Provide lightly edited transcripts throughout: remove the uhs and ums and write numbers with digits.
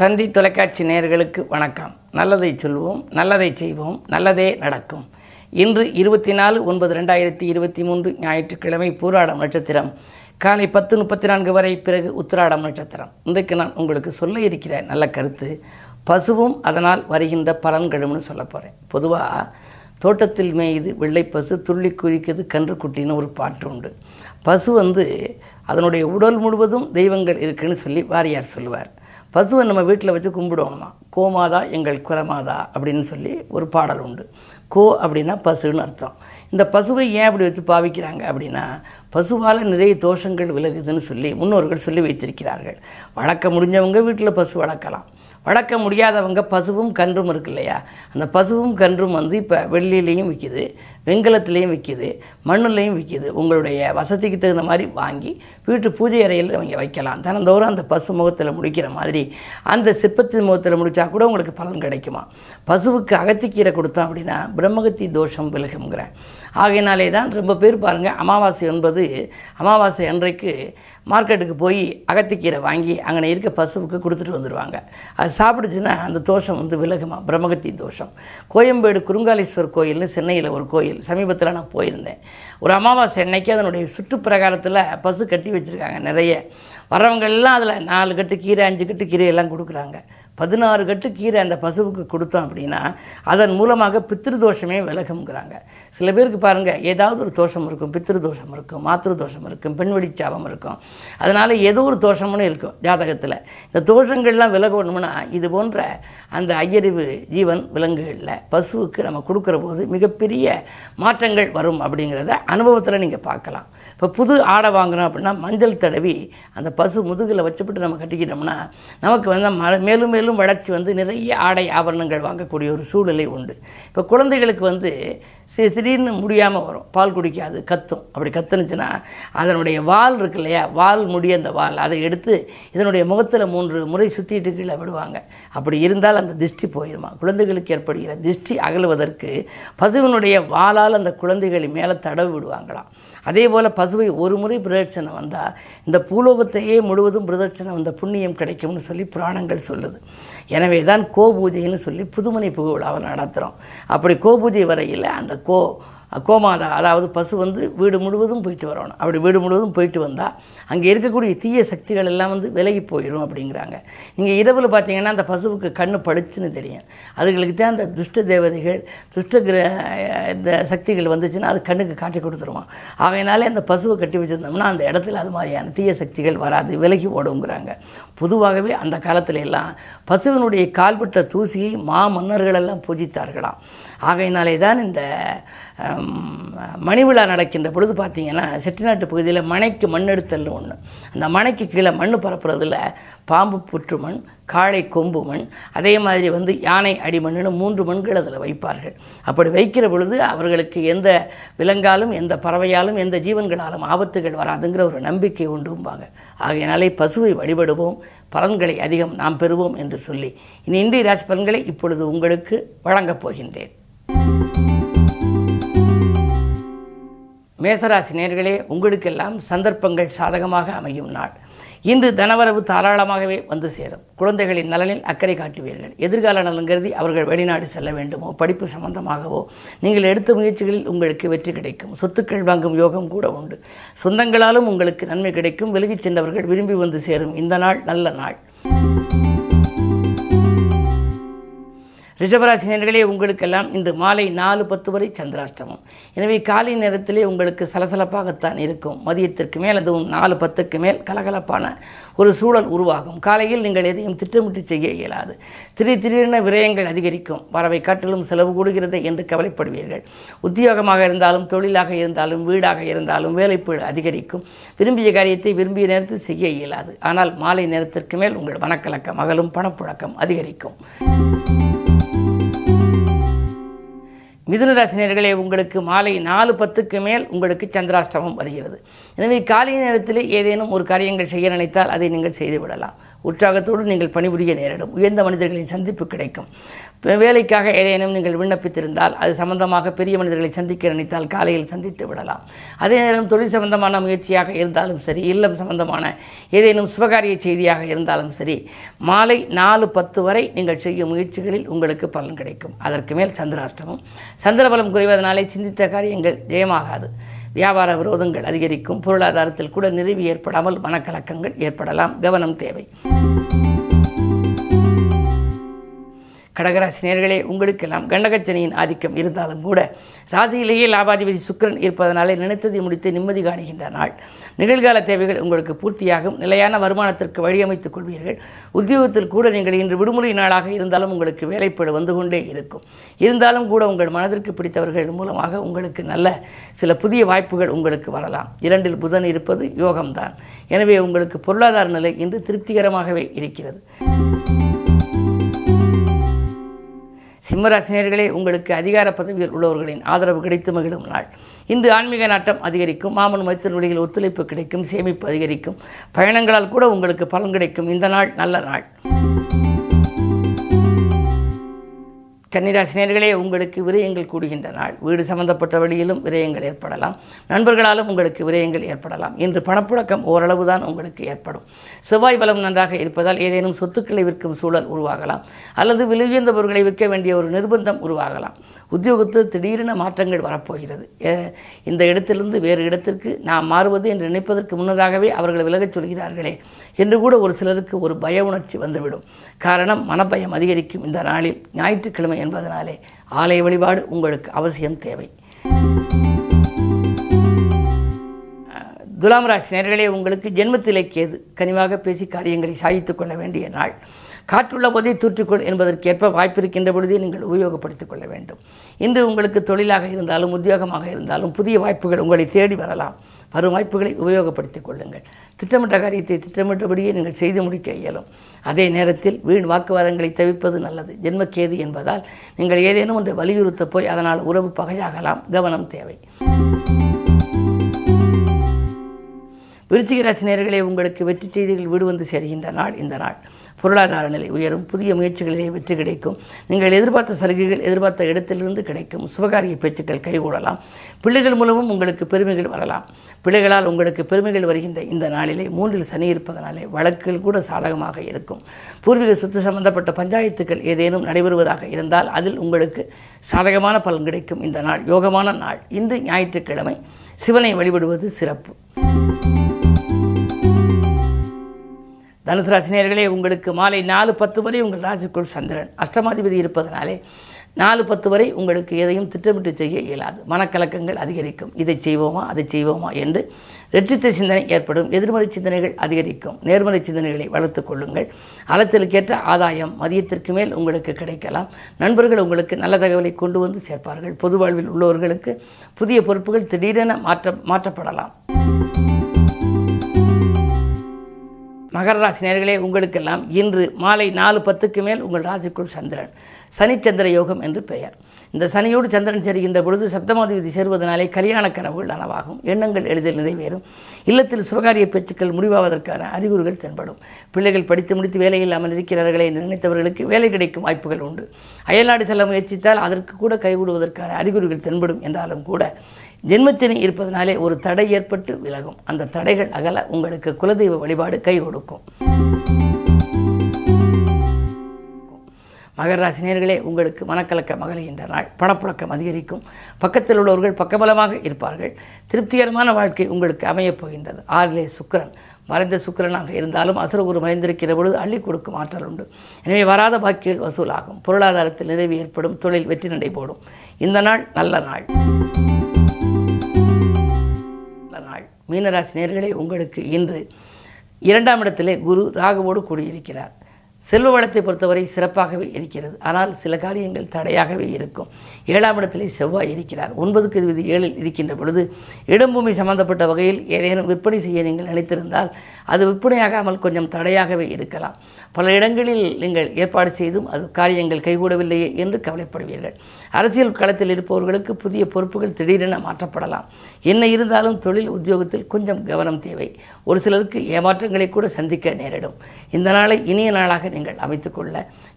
தந்தி தொலைக்காட்சி நேயர்களுக்கு வணக்கம். நல்லதை சொல்வோம், நல்லதை செய்வோம், நல்லதே நடக்கும். இன்று 24/9/2023 ஞாயிற்றுக்கிழமை, பூராடம் நட்சத்திரம் காலை 10:34 வரை, பிறகு உத்திராடம் நட்சத்திரம். இன்றைக்கு நான் உங்களுக்கு சொல்ல இருக்கிற நல்ல கருத்து பசுவும் அதனால் வருகின்ற பலன்களும்னு சொல்ல போகிறேன். பொதுவாக தோட்டத்தில் மேய்து வெள்ளை பசு துள்ளி குளிக்கிறது கன்று குட்டின்னு ஒரு பாட்டு உண்டு. பசு அதனுடைய உடல் முழுவதும் தெய்வங்கள் இருக்குன்னு சொல்லி வாரியார் சொல்லுவார். பசுவை நம்ம வீட்டில் வச்சு கும்பிடுவோம்மா. கோமாதா எங்கள் குலமாதா அப்படின்னு சொல்லி ஒரு பாடல் உண்டு. கோ அப்படின்னா பசுன்னு அர்த்தம். இந்த பசுவை ஏன் அப்படி வச்சு பாவிக்கிறாங்க அப்படின்னா, பசுவால் நிறைய தோஷங்கள் விலகுதுன்னு சொல்லி முன்னோர்கள் சொல்லி வைத்திருக்கிறார்கள். வளர்க்க முடிஞ்சவங்க வீட்டில் பசு வளர்க்கலாம். வளர்க்க முடியாதவங்க பசுவும் கன்றும் இருக்கு இல்லையா, அந்த பசுவும் கன்றும் இப்போ வெள்ளியிலையும் விற்கிது, வெண்கலத்துலேயும் விற்கிது, மண்ணுலேயும் விற்கிது. உங்களுடைய வசதிக்கு தகுந்த மாதிரி வாங்கி வீட்டு பூஜை அறையில் அவங்க வைக்கலாம். தினந்தோறும் அந்த பசு முகத்தில் முடிக்கிற மாதிரி அந்த சிற்பத்தின் முகத்தில் முடித்தா கூட உங்களுக்கு பலன் கிடைக்குமா. பசுவுக்கு அகத்திக்கீரை கொடுத்தோம் அப்படின்னா பிரம்மகத்தி தோஷம் விலகுங்கிறேன். ஆகையினாலே தான் ரொம்ப பேர் பாருங்கள், அமாவாசை அன்றைக்கு மார்க்கெட்டுக்கு போய் அகத்திக்கீரை வாங்கி அங்கே இருக்க பசுவுக்கு கொடுத்துட்டு வந்துடுவாங்க. அது சாப்பிடுச்சுன்னா அந்த தோஷம் விலகுமா, பிரம்மகத்தி தோஷம். கோயம்பேடு குறுங்காலீஸ்வர் கோயில்னு சென்னையில் ஒரு கோயில், சமீபத்தில் நான் போயிருந்தேன். ஒரு அமாவாசை அன்னைக்கு அதனுடைய சுற்றுப்பிரகாரத்தில் பசு கட்டி வச்சுருக்காங்க. நிறைய வரவங்கள்லாம் அதில் 4 கட்டு கீரை, 5 கட்டு கீரை எல்லாம் கொடுக்குறாங்க. 16 கட்டு கீரை அந்த பசுவுக்கு கொடுத்தோம் அப்படின்னா அதன் மூலமாக பித்திருதோஷமே விலகுங்கிறாங்க. சில பேருக்கு பாருங்கள் ஏதாவது ஒரு தோஷம் இருக்கும், பித்திருதோஷம் இருக்கும், மாத்திரு தோஷம் இருக்கும், பெண்வழிச்சாபம் இருக்கும், அதனால் ஏதோ ஒரு தோஷம்னு இருக்கும் ஜாதகத்தில். இந்த தோஷங்கள்லாம் விலகணும்னா இது போன்ற அந்த ஐயறிவு ஜீவன் விலங்குகளில் பசுவுக்கு நம்ம கொடுக்குற போது மிகப்பெரிய மாற்றங்கள் வரும் அப்படிங்கிறத அனுபவத்தில் நீங்கள் பார்க்கலாம். இப்போ புது ஆடை வாங்குகிறோம் அப்படின்னா மஞ்சள் தடவி அந்த பசு முதுகில் வச்சுப்பட்டு நம்ம கட்டிக்கிட்டோம்னா நமக்கு மேலும் மேலும் வளர்ச்சி நிறைய ஆடை ஆபரணங்கள் வாங்கக்கூடிய ஒரு சூழ்நிலை உண்டு. இப்போ குழந்தைகளுக்கு திடீர்னு முடியாமல் வரும், பால் குடிக்காது, கத்தும். அப்படி கத்துனுச்சுன்னா அதனுடைய வால் இருக்கு இல்லையா, வால் முடிய அந்த வால் அதை எடுத்து இதனுடைய முகத்தில் 3 முறை சுற்றிட்டு கீழே விடுவாங்க. அப்படி இருந்தால் அந்த திஷ்டி போயிடுமா. குழந்தைகளுக்கு ஏற்படுகிற திஷ்டி அகலுவதற்கு பசுவினுடைய வாலால் அந்த குழந்தைகளை மேலே தடவி விடுவாங்களாம். அதே போல் பசுவை ஒரு முறை பிரதட்சணை வந்தால் இந்த பூலோகத்தையே முழுவதும் பிரதட்சணை வந்த புண்ணியம் கிடைக்கும்னு சொல்லி புராணங்கள் சொல்லுது. எனவே தான் கோபூஜைன்னு சொல்லி புதுமனை புகழாவை நடத்துகிறோம். அப்படி கோபூஜை வரையில் அந்த கோமாதா அதாவது பசு வீடு முழுவதும் போயிட்டு வரணும். அப்படி வீடு முழுவதும் போயிட்டு வந்தால் அங்கே இருக்கக்கூடிய தீய சக்திகள் எல்லாம் விலகி போயிடும் அப்படிங்கிறாங்க. நீங்கள் இரவில் பார்த்தீங்கன்னா அந்த பசுவுக்கு கண்ணு பளிச்சுன்னு தெரியும். அதுகளுக்கு தான் அந்த துஷ்ட தேவதைகள் இந்த சக்திகள் வந்துச்சுன்னா அது கண்ணுக்கு காட்டி கொடுத்துருவான். ஆகையினாலே அந்த பசுவை கட்டி வச்சுருந்தோம்னா அந்த இடத்துல அது மாதிரியான தீய சக்திகள் வராது, விலகி ஓடுங்கிறாங்க. பொதுவாகவே அந்த காலத்துல எல்லாம் பசுவினுடைய கால்பட்ட தூசியை மா மன்னர்களெல்லாம் பூஜித்தார்களாம். ஆகையினாலே தான் இந்த மணி விழா நடக்கின்ற பொழுது பார்த்திங்கன்னா செட்டிநாட்டு பகுதியில் மனைக்கு மண் எடுத்தல்னு ஒன்று, அந்த மனைக்கு கீழே மண் பரப்புறதில் பாம்பு புற்று மண், காளை கொம்பு மண், அதே மாதிரி யானை அடிமண்ணுன்னு 3 மண்கள் அதில் வைப்பார்கள். அப்படி வைக்கிற பொழுது அவர்களுக்கு எந்த விலங்காலும் எந்த பறவையாலும் எந்த ஜீவன்களாலும் ஆபத்துகள் வராதுங்கிற ஒரு நம்பிக்கை உண்டும்பாங்க. ஆகையினாலே பசுவை வழிபடுவோம், பலன்களை அதிகம் நாம் பெறுவோம் என்று சொல்லி இன்றைய ராசி பலன்களை இப்பொழுது உங்களுக்கு வழங்கப் போகின்றேன். மேசராசி நேயர்களே, உங்களுக்கெல்லாம் சந்தர்ப்பங்கள் சாதகமாக அமையும் நாள். இன்று தனவரவு தாராளமாகவே சேரும். குழந்தைகளின் நலனில் அக்கறை காட்டுவீர்கள். எதிர்கால நலன் கருதி அவர்கள் வெளிநாடு செல்ல வேண்டுமோ, படிப்பு சம்பந்தமாகவோ நீங்கள் எடுத்த முயற்சிகளில் உங்களுக்கு வெற்றி கிடைக்கும். சொத்துக்கள் வாங்கும் யோகம் கூட உண்டு. சொந்தங்களாலும் உங்களுக்கு நன்மை கிடைக்கும். விலகிச் சென்றவர்கள் விரும்பி சேரும் இந்த நாள் நல்ல நாள். ரிஷபராசி நேயர்களே, உங்களுக்கெல்லாம் இன்று மாலை 4:10 வரை சந்திராஷ்டமம். எனவே காலை நேரத்திலே உங்களுக்கு சலசலப்பாகத்தான் இருக்கும். மதியத்திற்கு மேல் அதுவும் 4:10க்கு மேல் கலகலப்பான ஒரு சூழல் உருவாகும். காலையில் நீங்கள் எதையும் திட்டமிட்டு செய்ய இயலாது. திடீரென விரயங்கள் அதிகரிக்கும். வரவை காட்டிலும் செலவு கூடுகிறது என்று கவலைப்படுவீர்கள். உத்தியோகமாக இருந்தாலும், தொழிலாக இருந்தாலும், வீடாக இருந்தாலும் வேலைப்பழு அதிகரிக்கும். விரும்பிய காரியத்தை விரும்பிய நேரத்தில் செய்ய இயலாது. ஆனால் மாலை நேரத்திற்கு மேல் உங்கள் மனக்கலக்கம் அகலும், பணப்புழக்கம் அதிகரிக்கும். மிதுனராசி நேயர்களே, உங்களுக்கு மாலை 4:10க்கு மேல் உங்களுக்கு சந்திராஷ்டமம் வருகிறது. எனவே காலை நேரத்தில் ஏதேனும் ஒரு காரியங்கள் செய்ய நினைத்தால் அதை நீங்கள் செய்துவிடலாம். உற்சாகத்தோடு நீங்கள் பணிபுரிய நேரிடும். உயர்ந்த மனிதர்களின் சந்திப்பு கிடைக்கும். வேலைக்காக ஏதேனும் நீங்கள் விண்ணப்பித்திருந்தால் அது சம்பந்தமாக பெரிய மனிதர்களை சந்திக்க நினைத்தால் காலையில் சந்தித்து விடலாம். அதே நேரம் தொழில் சம்பந்தமான முயற்சியாக இருந்தாலும் சரி, இல்லம் சம்பந்தமான ஏதேனும் சுபகாரிய செய்தியாக இருந்தாலும் சரி, மாலை 4:10 வரை நீங்கள் செய்யும் முயற்சிகளில் உங்களுக்கு பலன் கிடைக்கும். அதற்கு மேல் சந்திராஷ்டமம். சந்திரபலம் குறைவதனாலே சிந்தித்த காரியங்கள் ஜெயமாகாது. வியாபார விரோதங்கள் அதிகரிக்கும். பொருளாதாரத்தில் கூட நிறைவு ஏற்படாமல் மனக்கலக்கங்கள் ஏற்படலாம். கவனம் தேவை. கடகராசி நேயர்களே, உங்களுக்கெல்லாம் கண்டகச்சனியின் ஆதிக்கம் இருந்தாலும் கூட ராசியிலேயே லாபாதிபதி சுக்கிரன் இருப்பதனாலே நினைத்ததை முடித்து நிம்மதி காணுகின்ற நாள். நிகழ்கால தேவைகள் உங்களுக்கு பூர்த்தியாகும். நிலையான வருமானத்திற்கு வழியமைத்துக் கொள்வீர்கள். உத்தியோகத்தில் கூட நீங்கள் இன்று விடுமுறை நாளாக இருந்தாலும் உங்களுக்கு வேலைப்படு வந்து கொண்டே இருக்கும். இருந்தாலும் கூட உங்கள் மனதிற்கு பிடித்தவர்கள் மூலமாக உங்களுக்கு நல்ல சில புதிய வாய்ப்புகள் உங்களுக்கு வரலாம். 2ல் புதன் இருப்பது யோகம்தான். எனவே உங்களுக்கு பொருளாதார நிலை இன்று திருப்திகரமாகவே இருக்கிறது. சிம்மராசினியர்களே, உங்களுக்கு அதிகார பதவியில் உள்ளவர்களின் ஆதரவு கிடைத்து மகிழும் நாள். இன்று ஆன்மீக நாட்டம் அதிகரிக்கும். மாமன் மைத்தின் வழியில் ஒத்துழைப்பு கிடைக்கும். சேமிப்பு அதிகரிக்கும். பயணங்களால் கூட உங்களுக்கு பலன் கிடைக்கும். இந்த நாள் நல்ல நாள். கன்னிராசினியர்களே, உங்களுக்கு விரயங்கள் கூடுகின்ற நாள். வீடு சம்பந்தப்பட்ட வழியிலும் விரயங்கள் ஏற்படலாம். நண்பர்களாலும் உங்களுக்கு விரயங்கள் ஏற்படலாம். இன்று பணப்புழக்கம் ஓரளவு தான் உங்களுக்கு ஏற்படும். செவ்வாய் பலம் நன்றாக இருப்பதால் ஏதேனும் சொத்துக்களை விற்கும் சூழல் உருவாகலாம். அல்லது விலையுயர்ந்த பொருட்களை விற்க வேண்டிய ஒரு நிர்பந்தம் உருவாகலாம். உத்தியோகத்தில் திடீரென மாற்றங்கள் வரப்போகிறது. இந்த இடத்திலிருந்து வேறு இடத்திற்கு நாம் மாறுவது என்று நினைப்பதற்கு முன்னதாகவே அவர்கள் விலகச் சொல்கிறார்களே என்று கூட ஒரு சிலருக்கு ஒரு பய உணர்ச்சி வந்துவிடும். காரணம், மனப்பயம் அதிகரிக்கும். இந்த நாளில் ஞாயிற்றுக்கிழமை என்பதனாலே ஆலய வழிபாடு உங்களுக்கு அவசியம் தேவை. துலாம் ராசி நேயர்களே, உங்களுக்கு ஜென்மத்திலே கேது. கனிவாக பேசி காரியங்களை சாதித்துக் கொள்ள வேண்டிய நாள். காற்றுள்ள போதே தூற்றிக்கொள் என்பதற்கேற்ப வாய்ப்பிருக்கின்ற பொழுதே நீங்கள் உபயோகப்படுத்திக் கொள்ள வேண்டும். இன்று உங்களுக்கு தொழிலாக இருந்தாலும் உத்தியோகமாக இருந்தாலும் புதிய வாய்ப்புகள் உங்களை தேடி வரலாம். வரும் வாய்ப்புகளை உபயோகப்படுத்திக் கொள்ளுங்கள். திட்டமிட்ட காரியத்தை திட்டமிட்டபடியே நீங்கள் செய்து முடிக்க இயலும். அதே நேரத்தில் வீண் வாக்குவாதங்களை தவிர்ப்பது நல்லது. ஜென்மக்கேது என்பதால் நீங்கள் ஏதேனும் ஒன்றை வலியுறுத்த போய் அதனால் உறவு பகையாகலாம். கவனம் தேவை. விருச்சிக ராசி நேயர்களே, உங்களுக்கு வெற்றி செய்திகள் வீடு வந்து சேர்கின்ற நாள். இந்த நாள் பொருளாதார நிலை உயரும். புதிய முயற்சிகளிலே வெற்றி கிடைக்கும். நீங்கள் எதிர்பார்த்த சலுகைகள் எதிர்பார்த்த இடத்திலிருந்து கிடைக்கும். சுபகாரிய பேச்சுக்கள் கைகூடலாம். பிள்ளைகள் மூலமும் உங்களுக்கு பெருமைகள் வரலாம். பிள்ளைகளால் உங்களுக்கு பெருமைகள் வருகின்ற இந்த நாளிலே 3ல் சனி இருப்பதனாலே வழக்குகள் கூட சாதகமாக இருக்கும். பூர்வீக சொத்து சம்பந்தப்பட்ட பஞ்சாயத்துக்கள் ஏதேனும் நடைபெறுவதாக இருந்தால் அதில் உங்களுக்கு சாதகமான பலன் கிடைக்கும். இந்த நாள் யோகமான நாள். இன்று ஞாயிற்றுக்கிழமை. சிவனை வழிபடுவது சிறப்பு. தனுசு ராசினியர்களே, உங்களுக்கு மாலை 4:10 வரை உங்கள் ராசிக்குள் சந்திரன். அஷ்டமாதிபதி இருப்பதனாலே 4:10 வரை உங்களுக்கு எதையும் திட்டமிட்டு செய்ய இயலாது. மனக்கலக்கங்கள் அதிகரிக்கும். இதை செய்வோமா அதை செய்வோமா என்று இரட்டித்த சிந்தனை ஏற்படும். எதிர்மறை சிந்தனைகள் அதிகரிக்கும். நேர்மறை சிந்தனைகளை வளர்த்து கொள்ளுங்கள். அலைச்சலுக்கேற்ற ஆதாயம் மதியத்திற்கு மேல் உங்களுக்கு கிடைக்கலாம். நண்பர்கள் உங்களுக்கு நல்ல தகவலை கொண்டு வந்து சேர்ப்பார்கள். பொது வாழ்வில் உள்ளவர்களுக்கு புதிய பொறுப்புகள் திடீரென மாற்றப்படலாம். மகர ராசி நேயர்களே, உங்களுக்கெல்லாம் இன்று மாலை 4:10 மேல் உங்கள் ராசிக்குள் சந்திரன். சனிச்சந்திர யோகம் என்று பெயர். இந்த சனியோடு சந்திரன் சேர்கின்ற பொழுது சப்தமாதிபதி சேர்வதனாலே கல்யாண கனவுகள் நனவாகும். எண்ணங்கள் எளிதில் நிறைவேறும். இல்லத்தில் சுகாரிய பேச்சுக்கள் முடிவாவதற்கான அறிகுறிகள் தென்படும். பிள்ளைகள் படித்து முடித்து வேலை இல்லாமல் இருக்கிறார்களே என்று நினைத்தவர்களுக்கு வேலை கிடைக்கும் வாய்ப்புகள் உண்டு. அயல்நாடு செல்ல முயற்சித்தால் அதற்கு கூட கைவிடுவதற்கான அறிகுறிகள் தென்படும். என்றாலும் கூட ஜென்மச்சனி இருப்பதனாலே ஒரு தடை ஏற்பட்டு விலகும். அந்த தடைகள் அகல உங்களுக்கு குலதெய்வ வழிபாடு கை கொடுக்கும். மகர ராசி நேயர்களே, உங்களுக்கு மனக்கலக்கம் அகலுகின்ற நாள். பணப்புழக்கம் அதிகரிக்கும். பக்கத்தில் உள்ளவர்கள் பக்கபலமாக இருப்பார்கள். திருப்திகரமான வாழ்க்கை உங்களுக்கு அமையப் போகின்றது. 6லே சுக்கிரன். மறைந்த சுக்கிரனாக இருந்தாலும் அசுரகுரு மறைந்திருக்கிற பொழுது அள்ளி கொடுக்கும் ஆற்றல் உண்டு. எனவே வராத பாக்கிகள் வசூலாகும். பொருளாதாரத்தில் நிறைவு ஏற்படும். தொழில் வெற்றி நடைபோடும். இந்த நாள் நல்ல நாள். மீனராசி நேயர்களே, உங்களுக்கு இன்று 2ஆம் இடத்திலே குரு ராகுவோடு கூடியிருக்கிறார். செல்வ வளத்தை பொறுத்தவரை சிறப்பாகவே இருக்கிறது. ஆனால் சில காரியங்கள் தடையாகவே இருக்கும். 7ஆம் இடத்திலே செவ்வாய் இருக்கிறார். 9க்கு 7 இருக்கின்ற பொழுது இடம்பூமி சம்பந்தப்பட்ட வகையில் ஏதேனும் விற்பனை செய்ய நீங்கள் நினைத்திருந்தால் அது விற்பனையாகாமல் கொஞ்சம் தடையாகவே இருக்கலாம். பல இடங்களில் நீங்கள் ஏற்பாடு செய்தும் அது காரியங்கள் கைகூடவில்லையே என்று கவலைப்படுவீர்கள். அரசியல் களத்தில் இருப்பவர்களுக்கு புதிய பொறுப்புகள் திடீரென மாற்றப்படலாம். என்ன இருந்தாலும் தொழில் உத்தியோகத்தில் கொஞ்சம் கவனம் தேவை. ஒரு சிலருக்கு ஏமாற்றங்களை கூட சந்திக்க நேரிடும். இந்த நாளை இனிய நாளாக நீங்கள் அமைத்துக்கொள்ள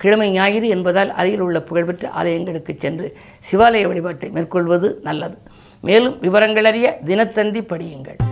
கிழமை ஞாயிறு என்பதால் அருகில் உள்ள புகழ்பெற்ற ஆலயங்களுக்கு சென்று சிவாலய வழிபாட்டை மேற்கொள்வது நல்லது. மேலும் விவரங்களறிய தினத்தந்தி படியுங்கள்.